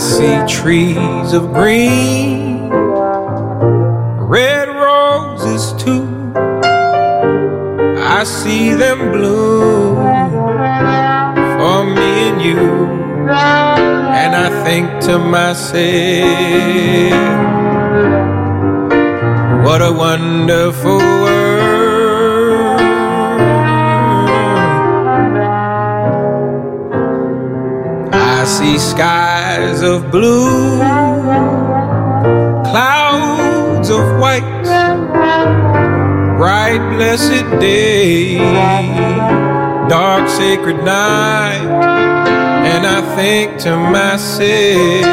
I see trees of green, red roses too. I see them bloom for me and you. And I think to myself, what a wonderful world. I see skies of blue, clouds of white, bright blessed day, dark sacred night. And I think to myself,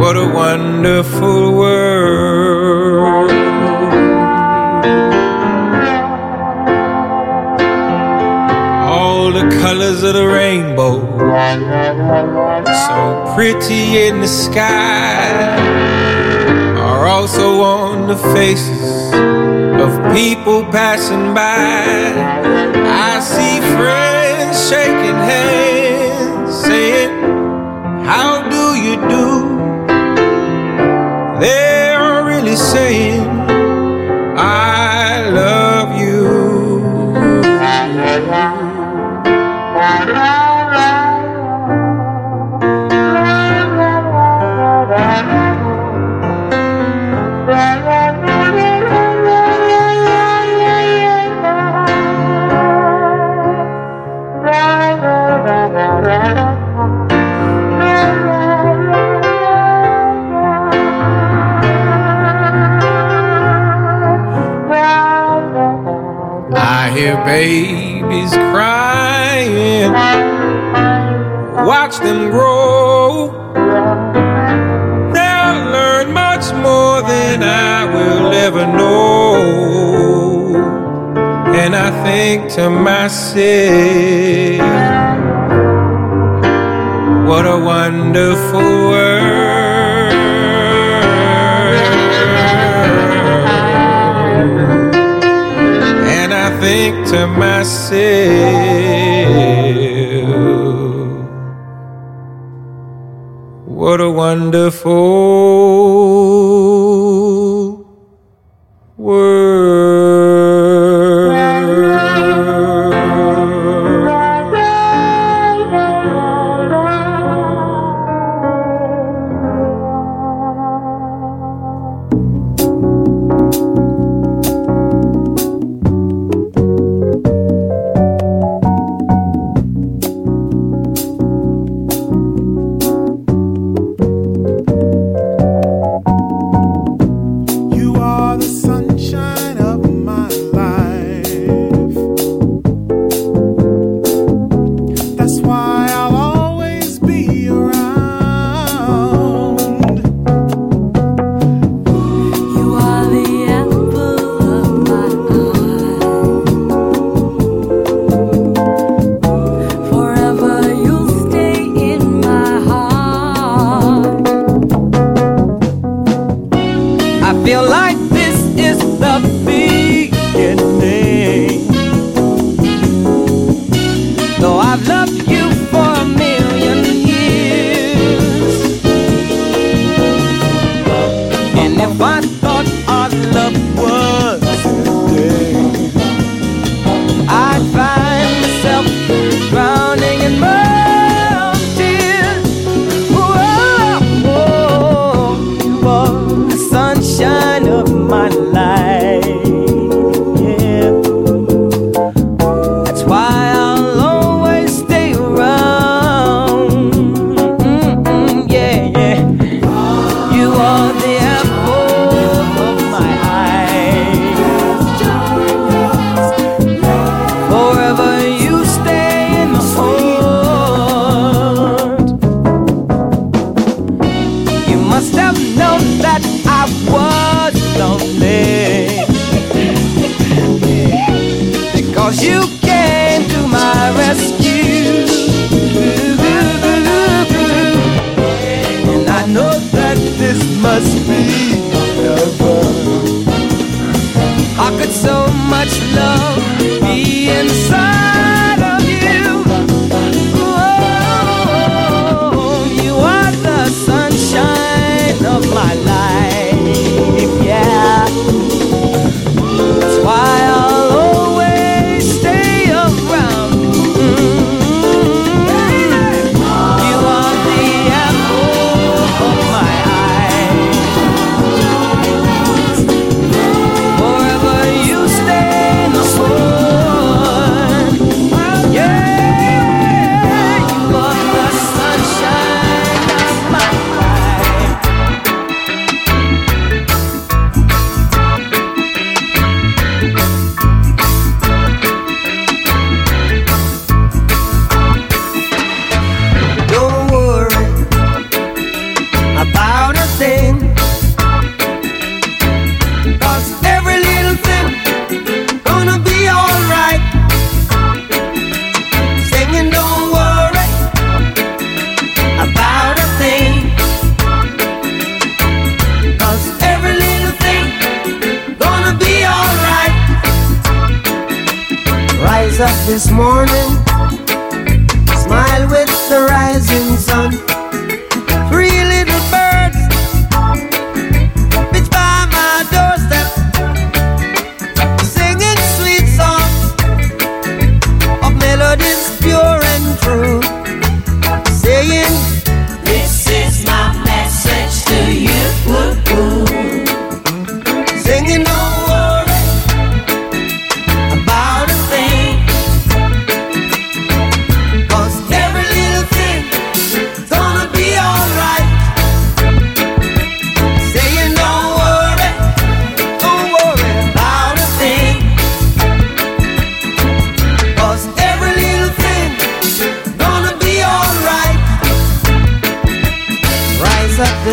what a wonderful world. All the colors of the rainbow, so pretty in the sky, are also on the faces of people passing by. I see friends shaking hands, saying, how do you do? They are really saying, I love you. I hear babies crying, watch them grow. They'll learn much more than I will ever know. And I think to myself, what a wonderful world. I think to myself, what a wonderful world. That's why I'll always stay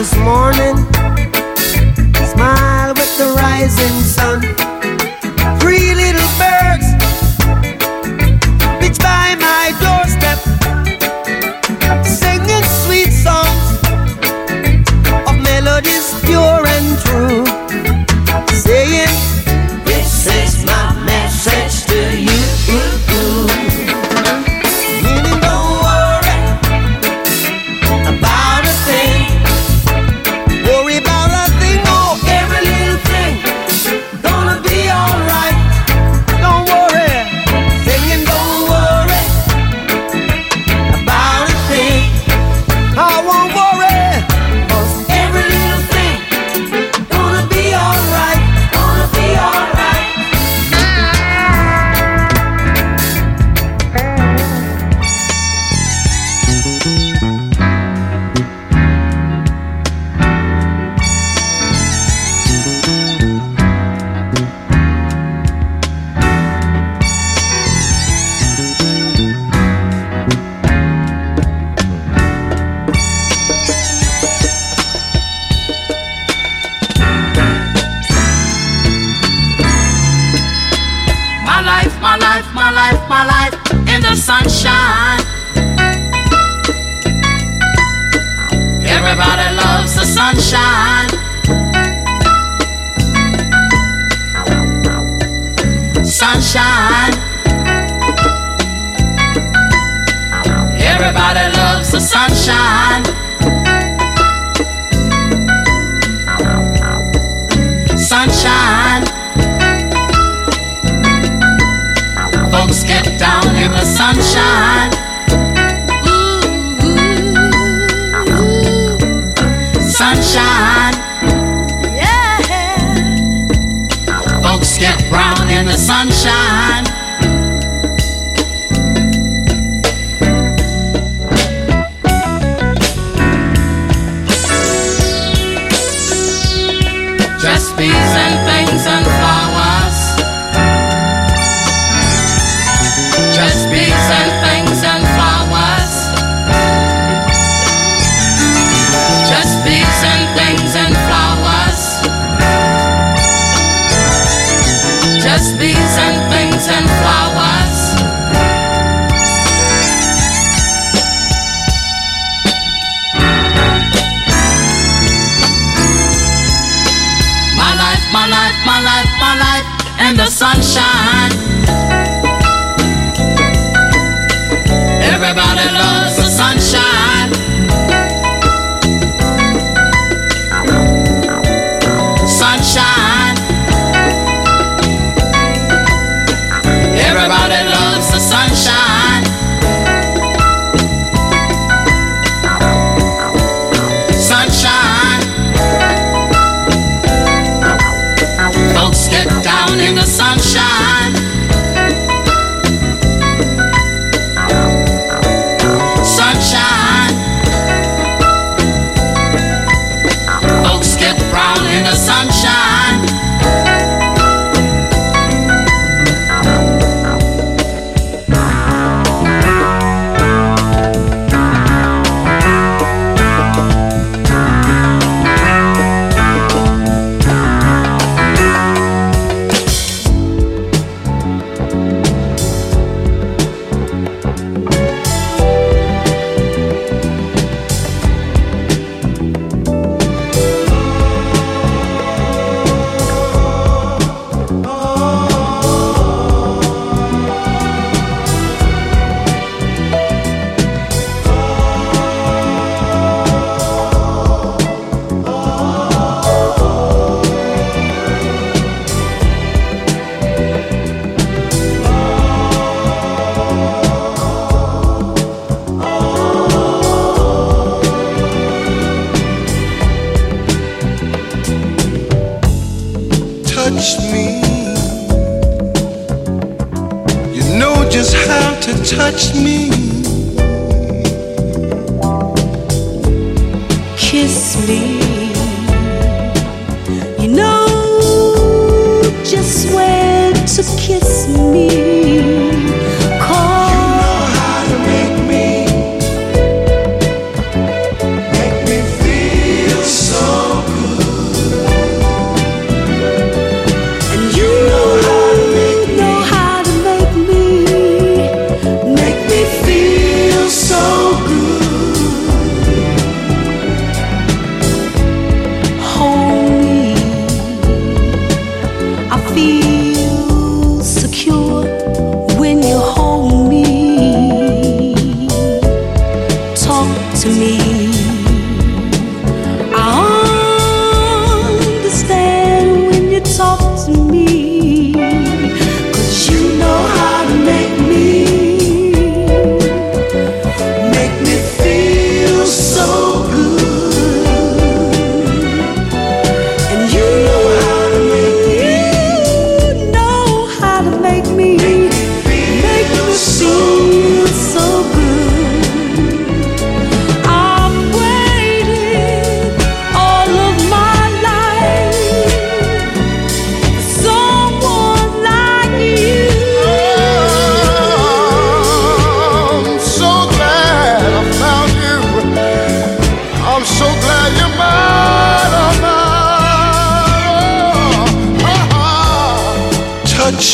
this morning. Smile with the rising sun. Three little birds pitch by my doorstep, singing sweet songs of melodies pure and true, saying, this is my message to you.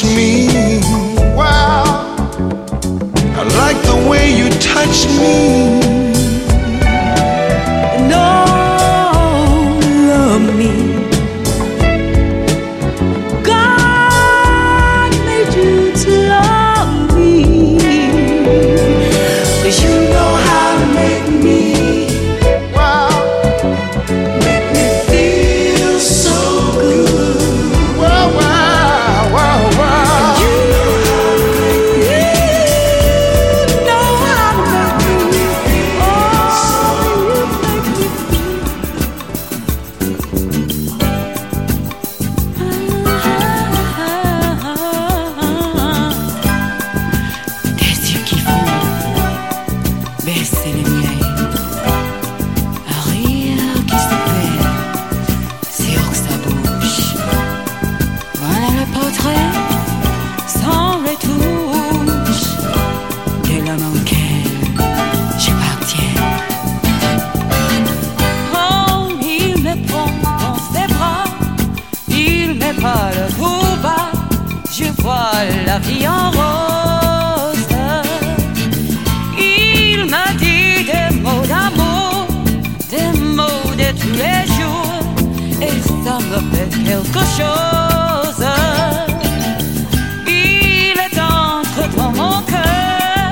touch me. Wow, I like the way you touch me. La vie en rose, il m'a dit des mots d'amour, des mots de tous les jours, et ça me fait quelque chose. Il entre dans mon cœur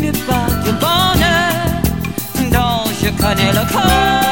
une part de bonheur dont je connais le cause.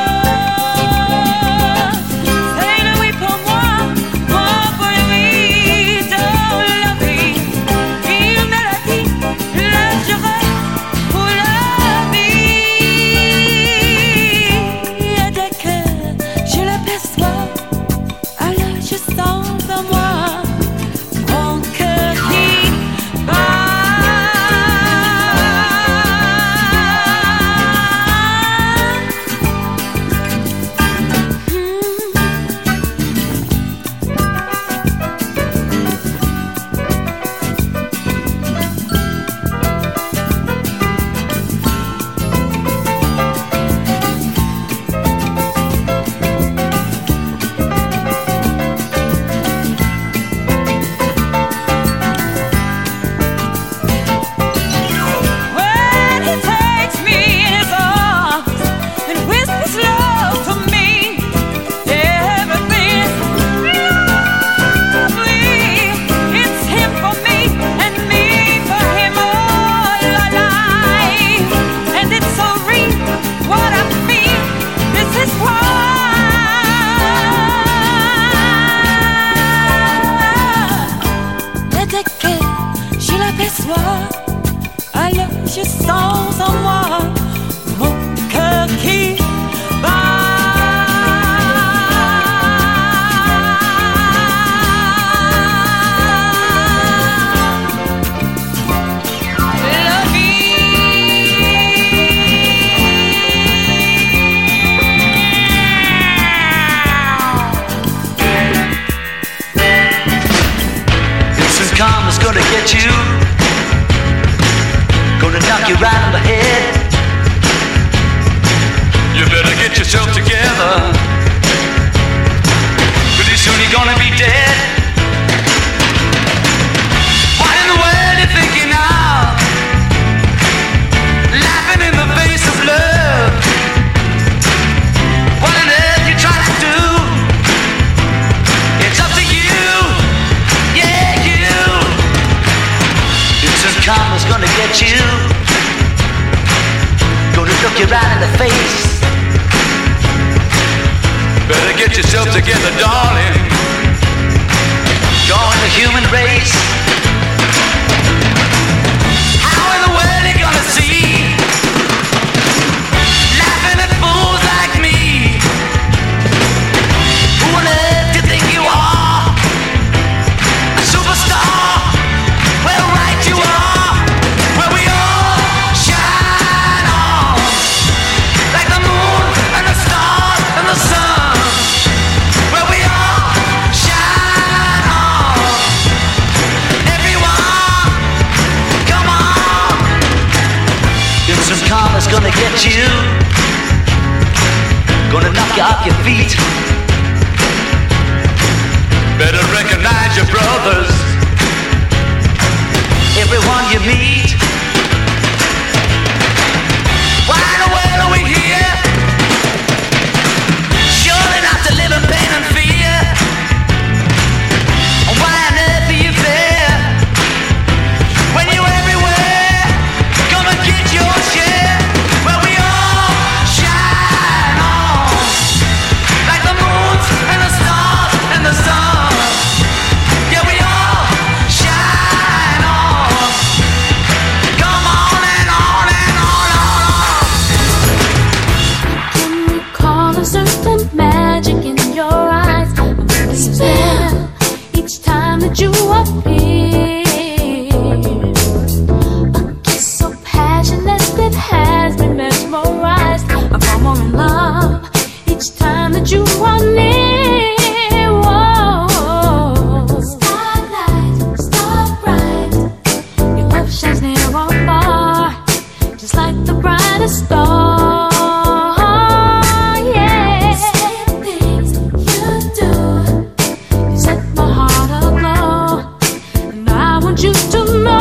Better recognize your brothers. everyone you meet. Why in the world are we here? Surely not to live in pain and fear. Why on earth are you there? When you're everywhere, come and get your share. Well, we all shine on like the moons and the stars and the sun. You appear, a kiss so passionate that has been mesmerized. I fall more in love each time that you are near. Whoa. Starlight, star bright, your love shines near or far, just like the brightest star. Nothing's perfect,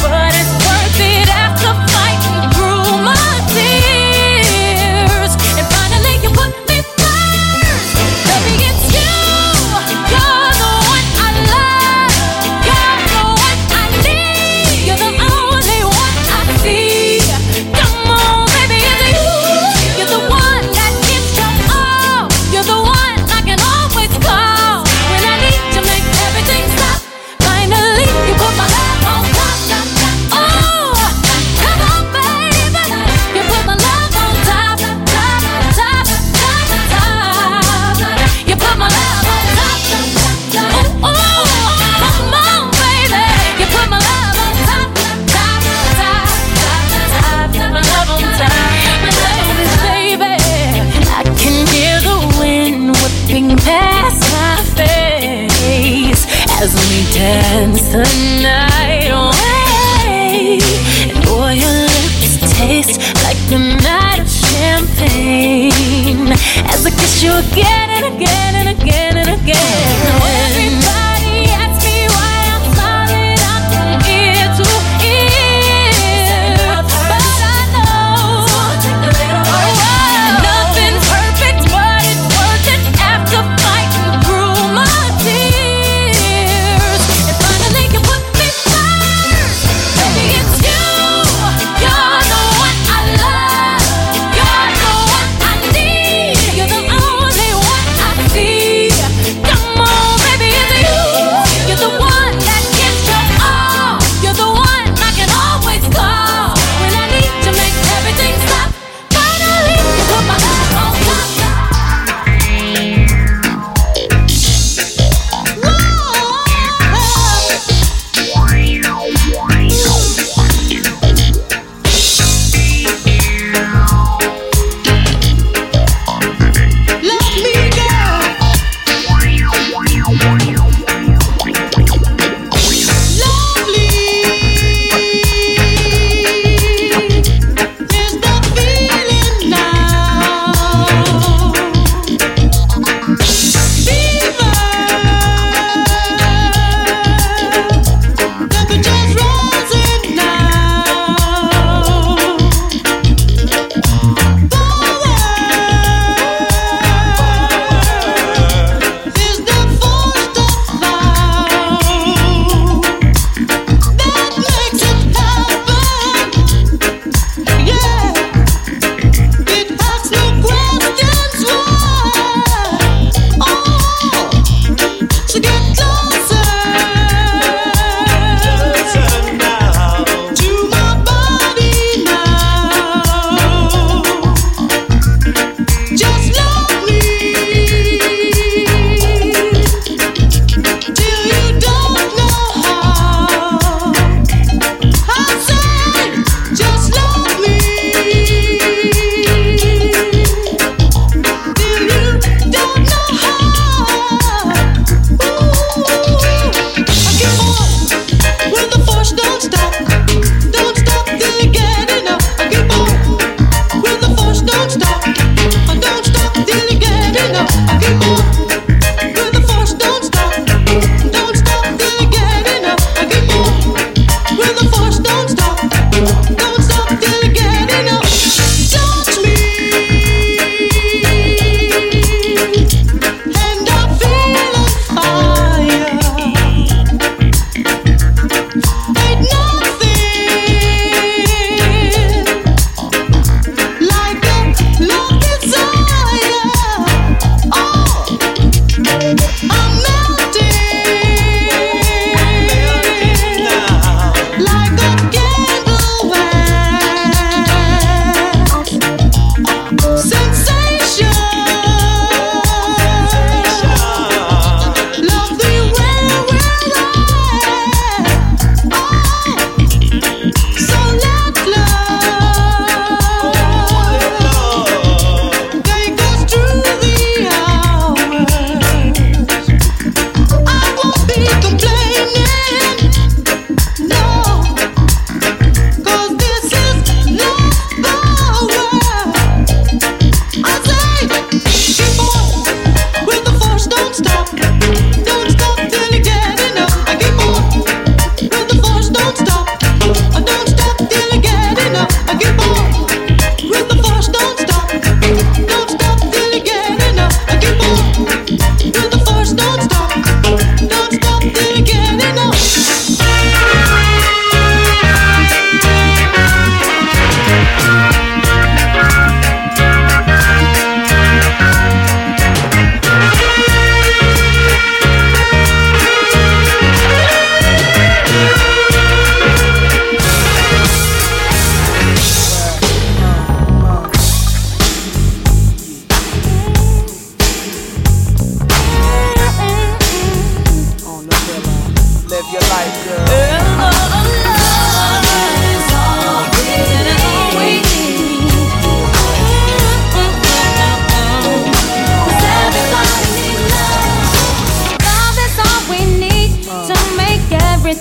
but it's worth it after fighting through my tears.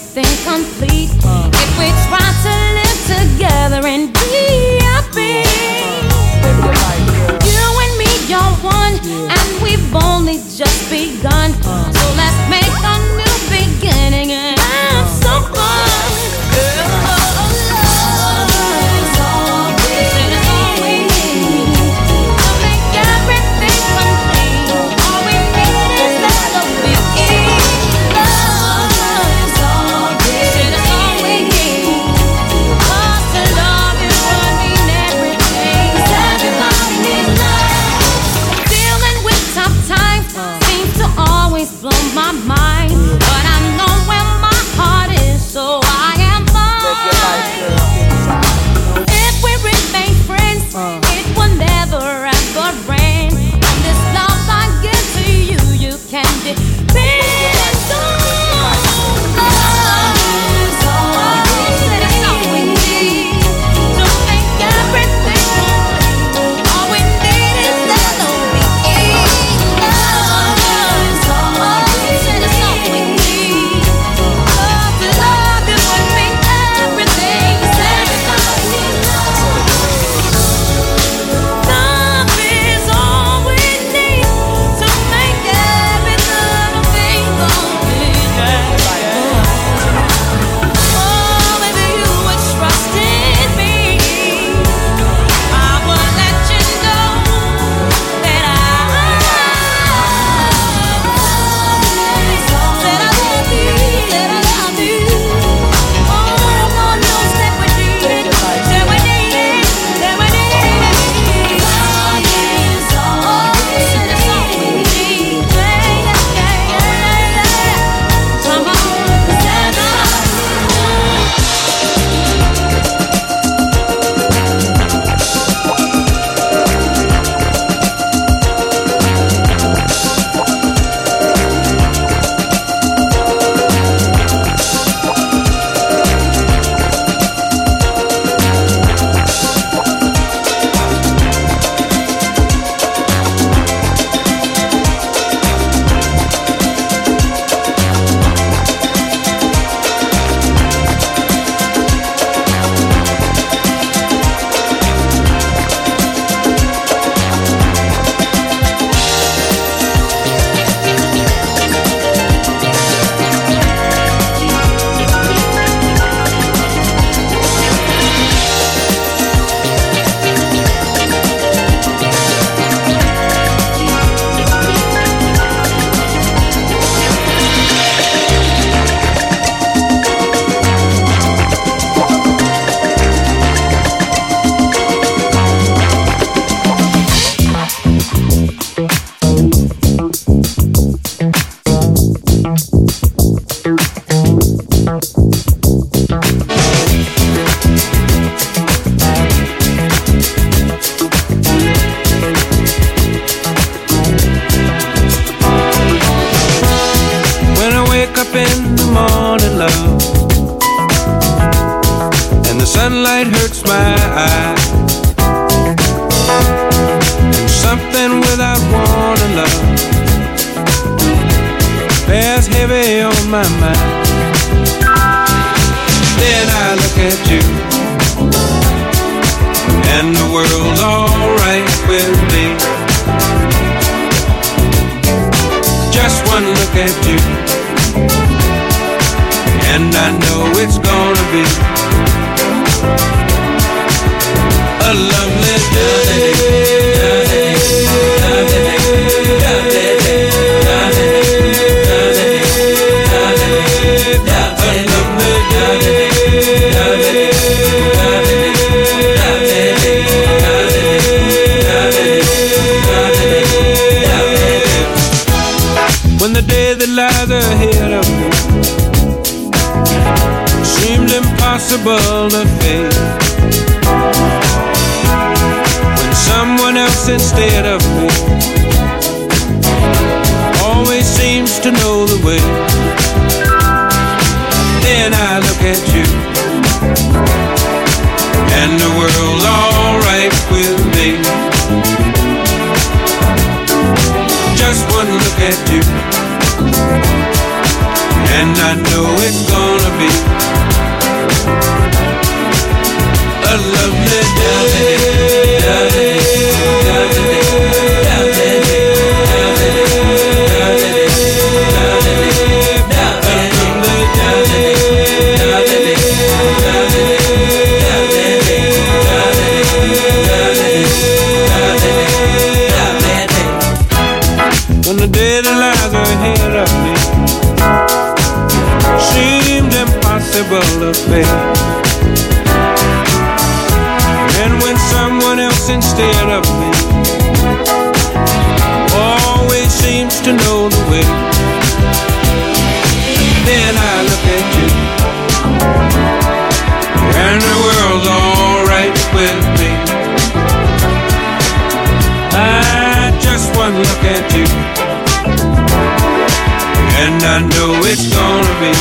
nothing complete if we try to live together and be happy. You and me are one, and we've only just begun. So let's make a new beginning and have some fun. and I know it's gonna be a lovely day, and when someone else instead of me always seems to know the way, then I look at you and the world's all right with me. I just one look at you and I know it's gonna be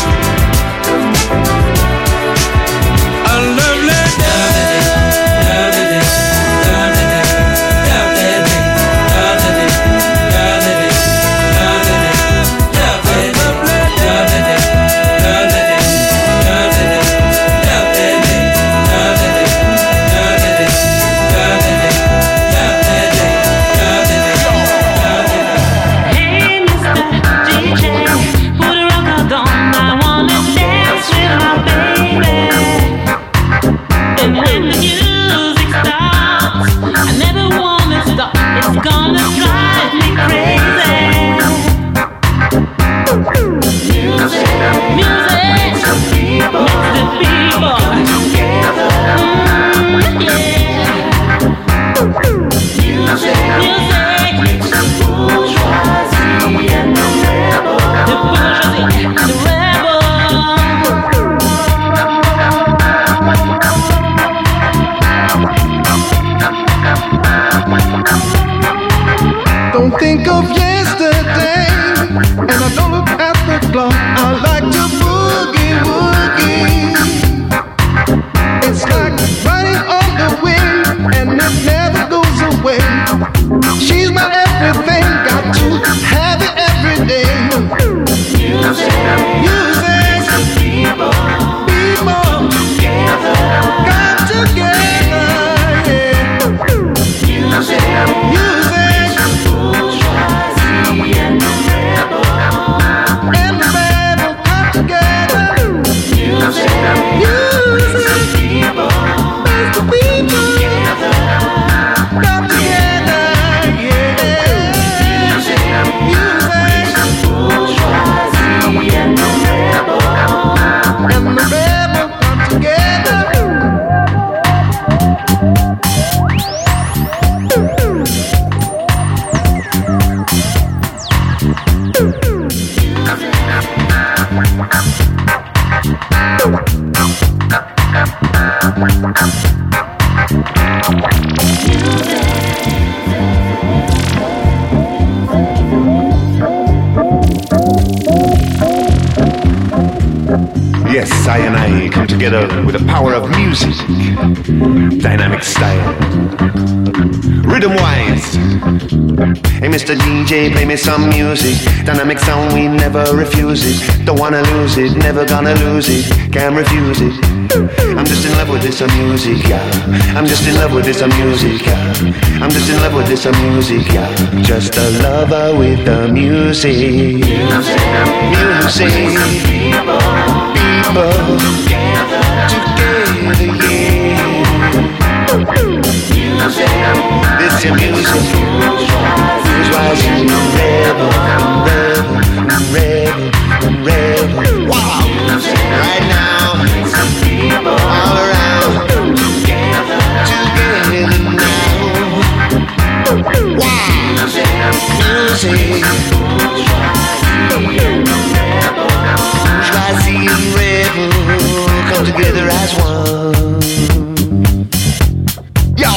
DJ, play me some music. Dynamic sound, we never refuse it. Don't wanna lose it, never gonna lose it. Can't refuse it. I'm just in love with this music, yeah. I'm just in love with this music, yeah. I'm just in love with this music, yeah. Just a lover with the music. Music, people, together, yeah. This is music. Rising rebel, rebel, rebel. Wow! Right now, all around, together now. Wow! Music, rising rebel, come together as one. Yo!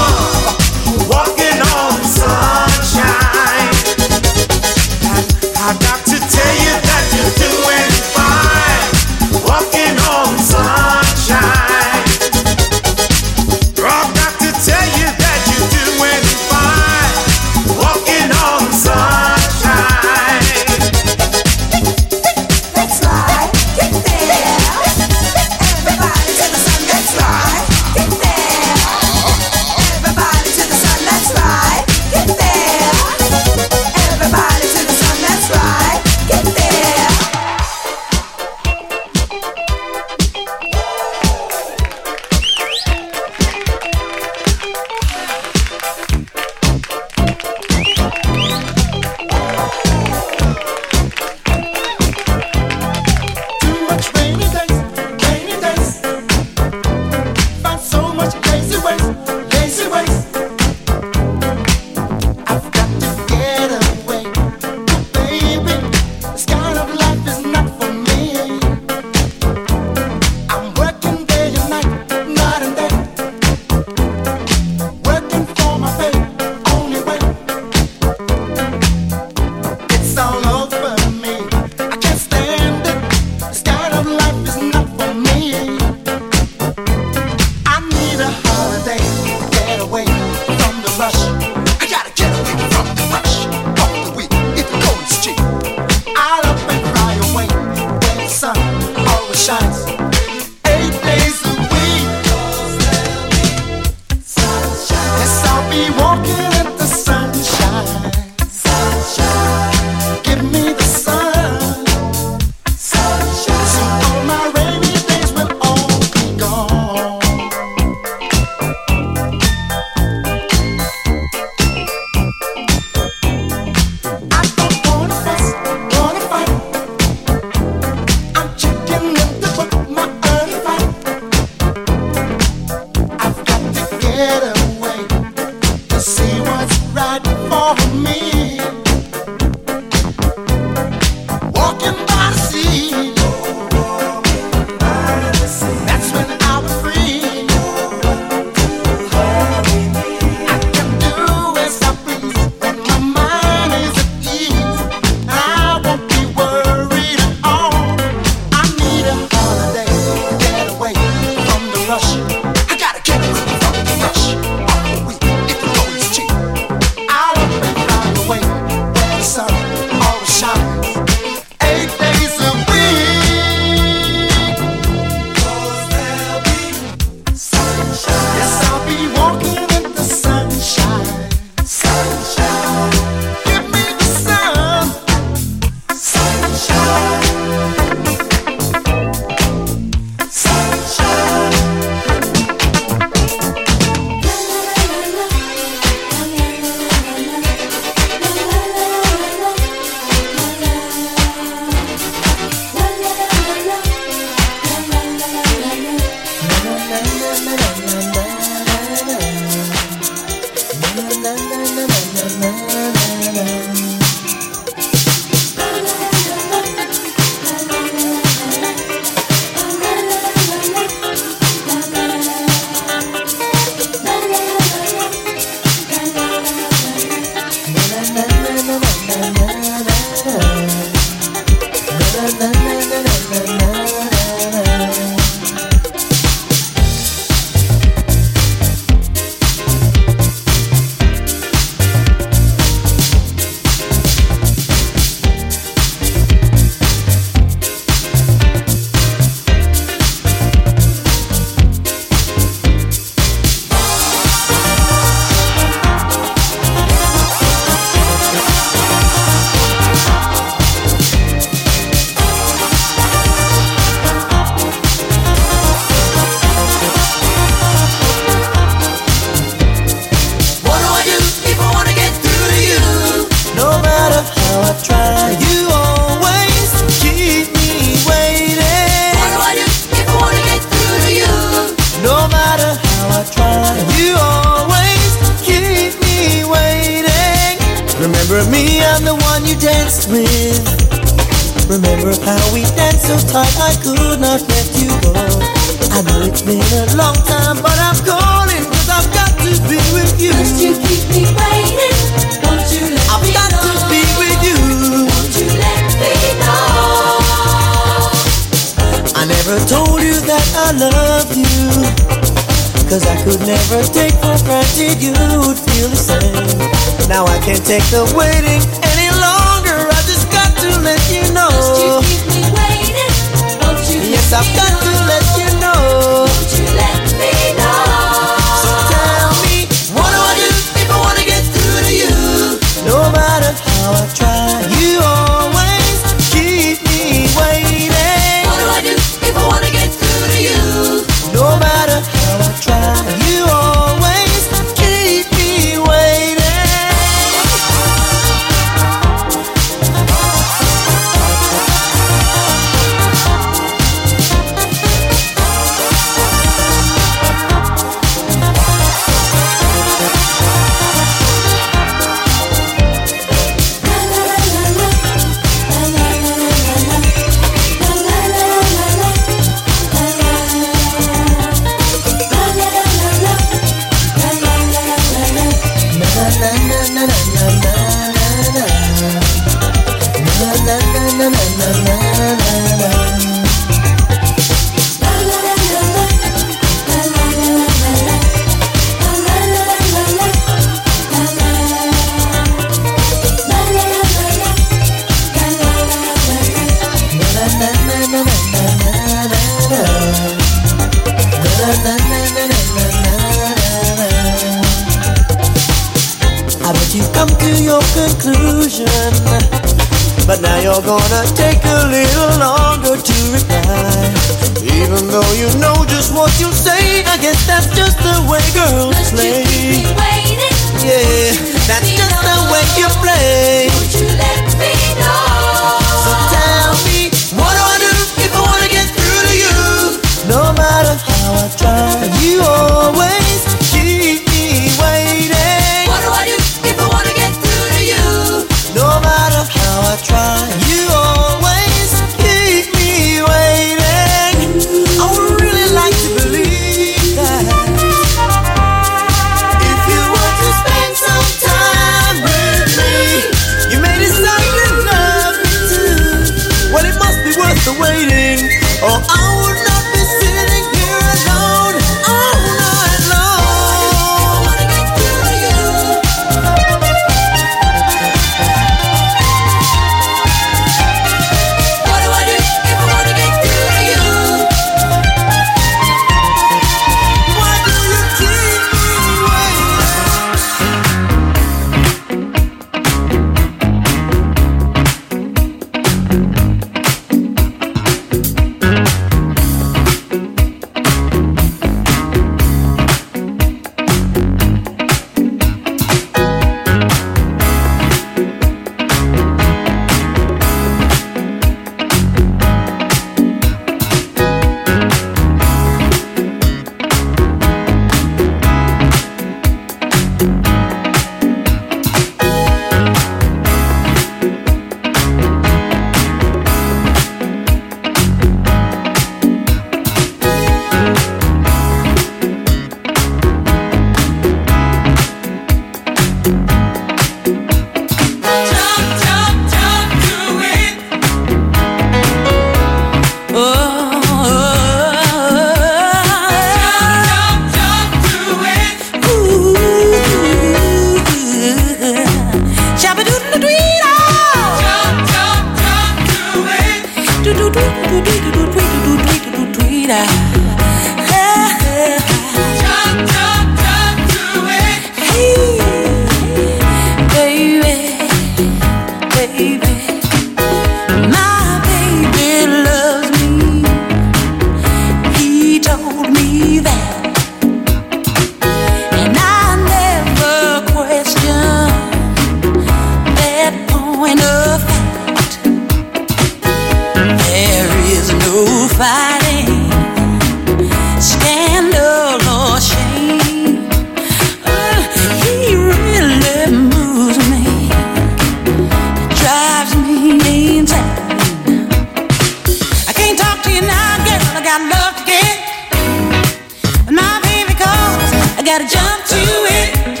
gotta jump to it.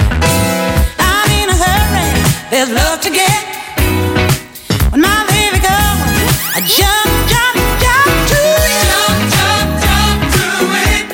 I'm in a hurry, there's love to get. When my baby comes, I jump to it. Jump to it. Oh, jump to it.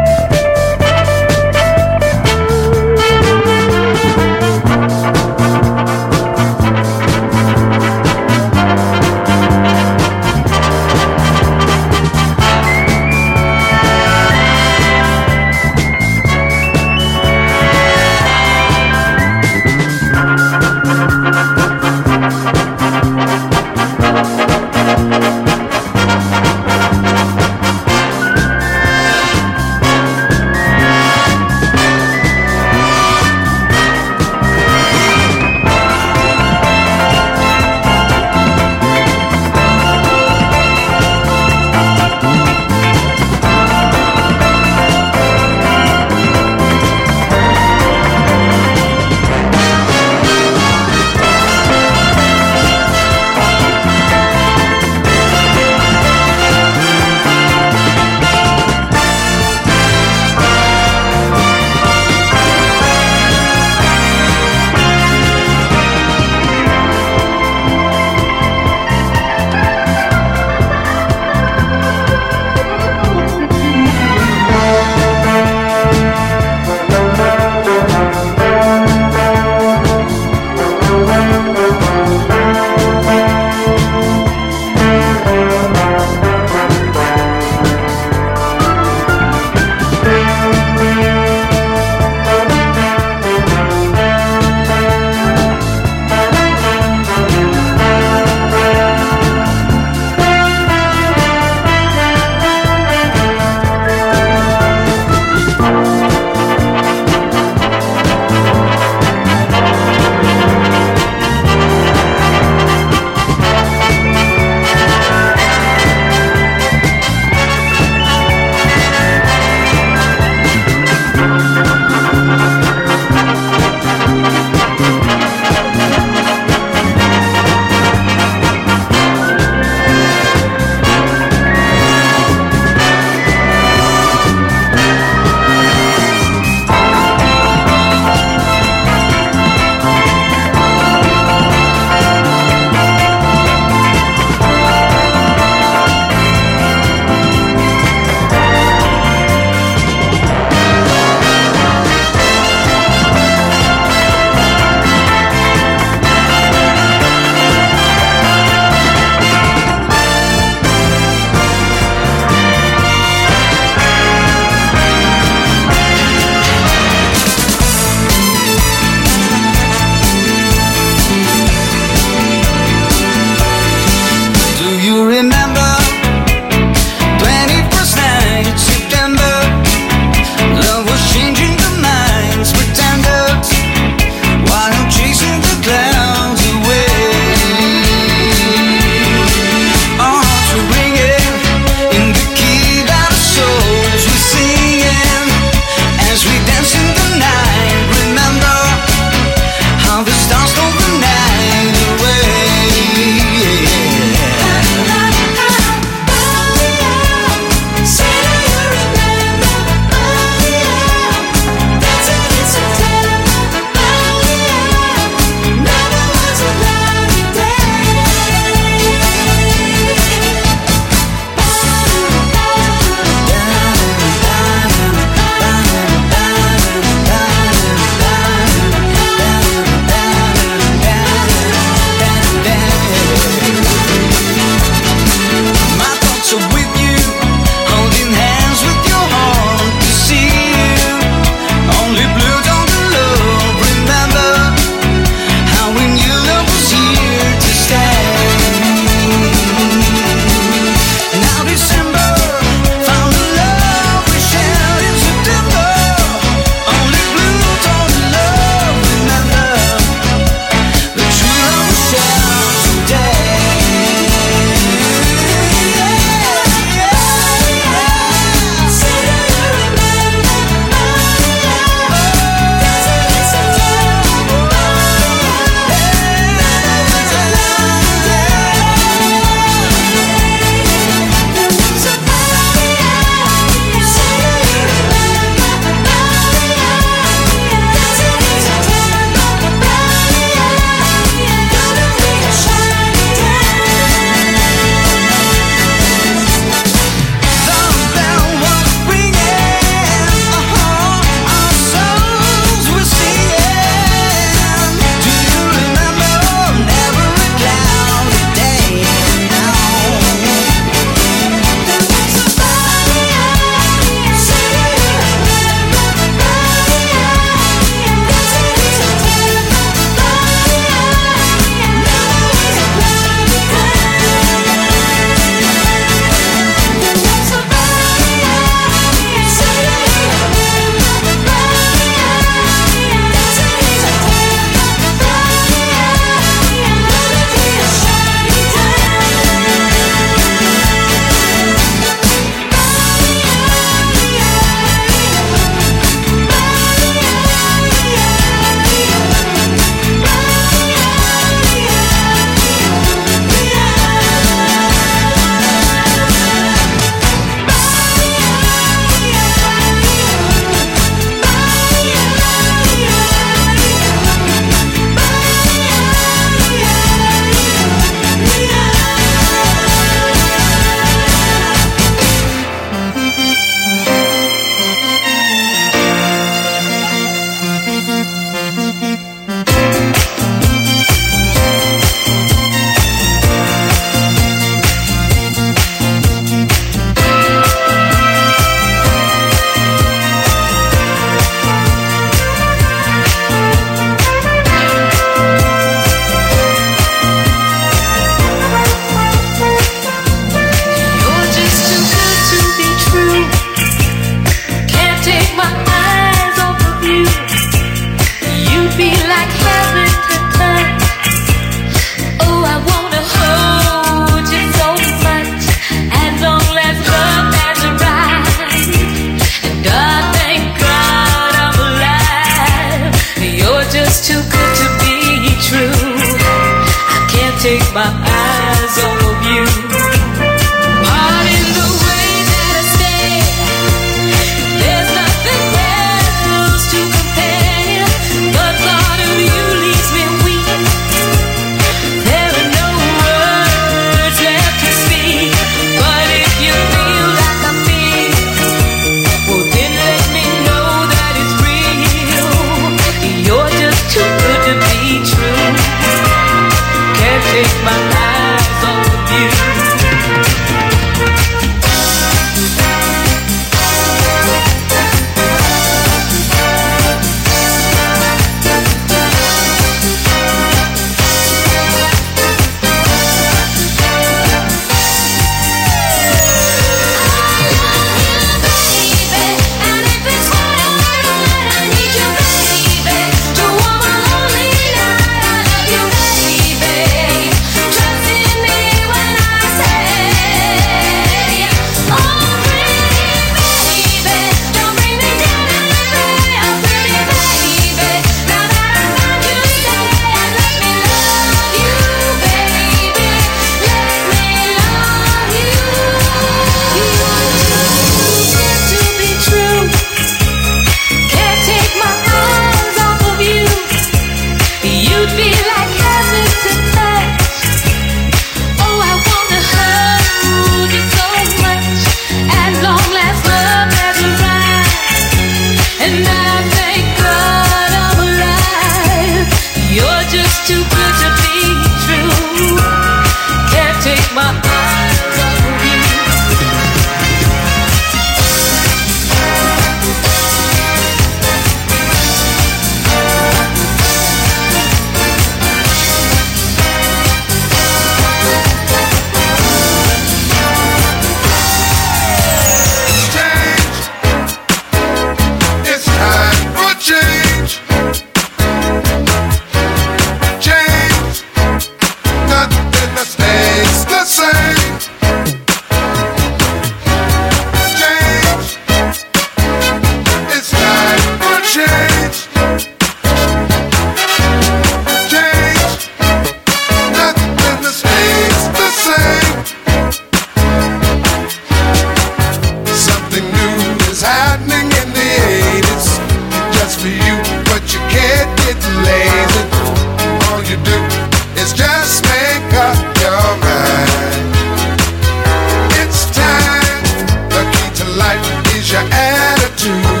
Change your attitude.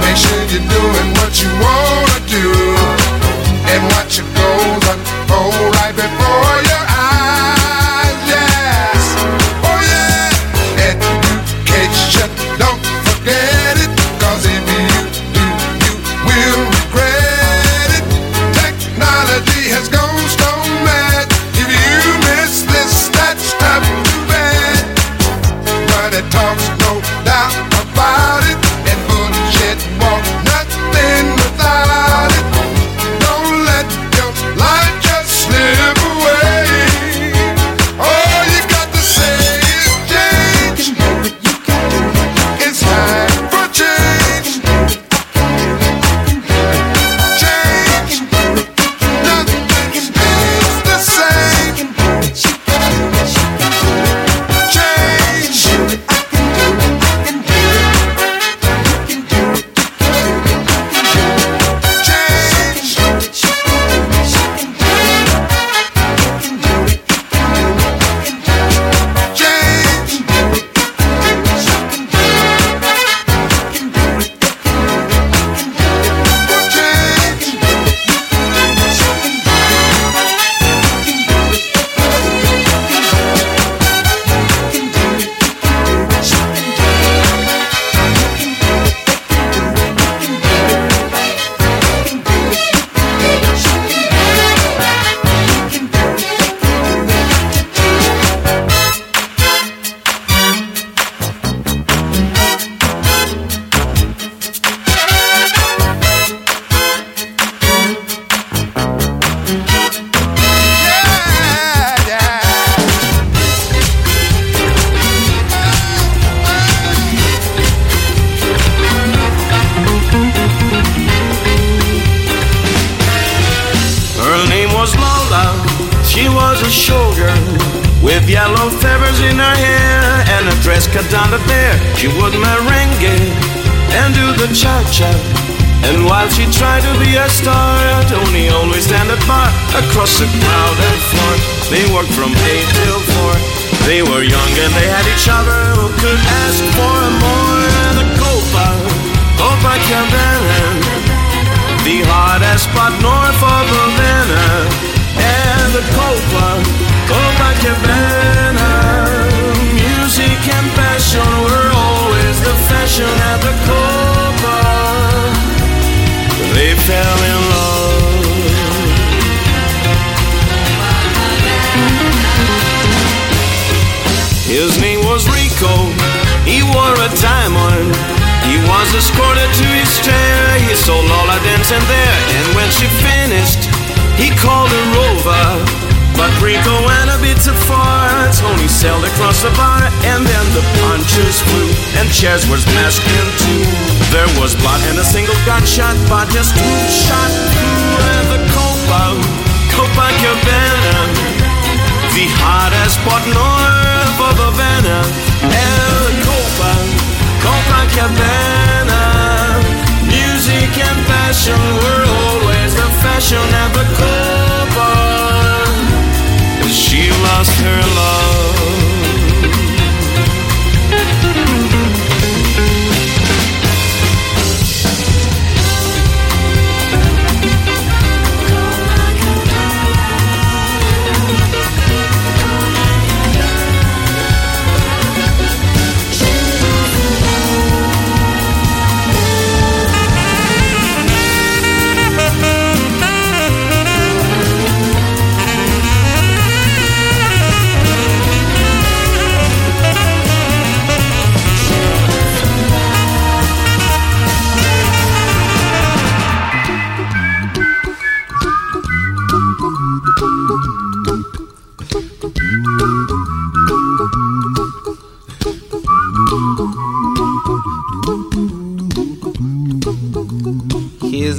Make sure you're doing what you wanna do, and watch your goals unfold right before your eyes. Yes, oh yeah. Education, don't forget it, 'cause if you do, you will regret it. Technology has gone so mad. If you miss this, that's not too bad. But it talks no doubt about it, and bullshit won't nothing without it. Don't let your life just slip away. All you got to say is change. It's time for change. Change. Nothing stays the same. Change. Change. Change. Change. Yeah, yeah. Her name was Lola, she was a showgirl with yellow feathers in her hair and a dress cut down to bare. She would merengue and do the cha-cha, and while she tried to be a star, Tony always stand at bar. Across the crowded floor, they worked from 8 till 4. They were young and they had each other. Who could ask for more? The Copacabana, the hottest spot north of Havana, and the Copacabana. Music and passion were always the fashion at the Copa. They fell in love. His name was Rico. He wore a diamond. He was escorted to his chair. He saw Lola dancing there, and when she finished, he called her over. But Rico went a bit too far. Tony sailed across the bar, and then the punches flew, and chairs were smashed in two. There was blood, and a single got shot, but just two shot through. And the Copacabana, the hottest spot north of Havana. And the Copacabana, music and passion were always the fashion at the Copa. She lost her love. Here's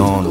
Don't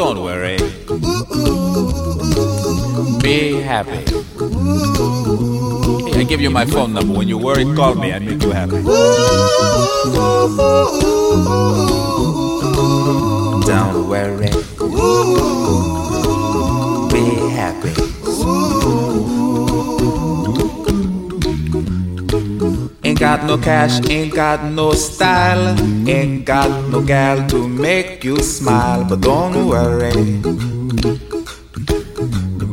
Don't worry, be happy. I give you my phone number. When you worry, call me. I make you happy. Don't worry, be happy. Ain't got no cash, ain't got no style, ain't got no gal to make you smile, but don't worry,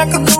I could go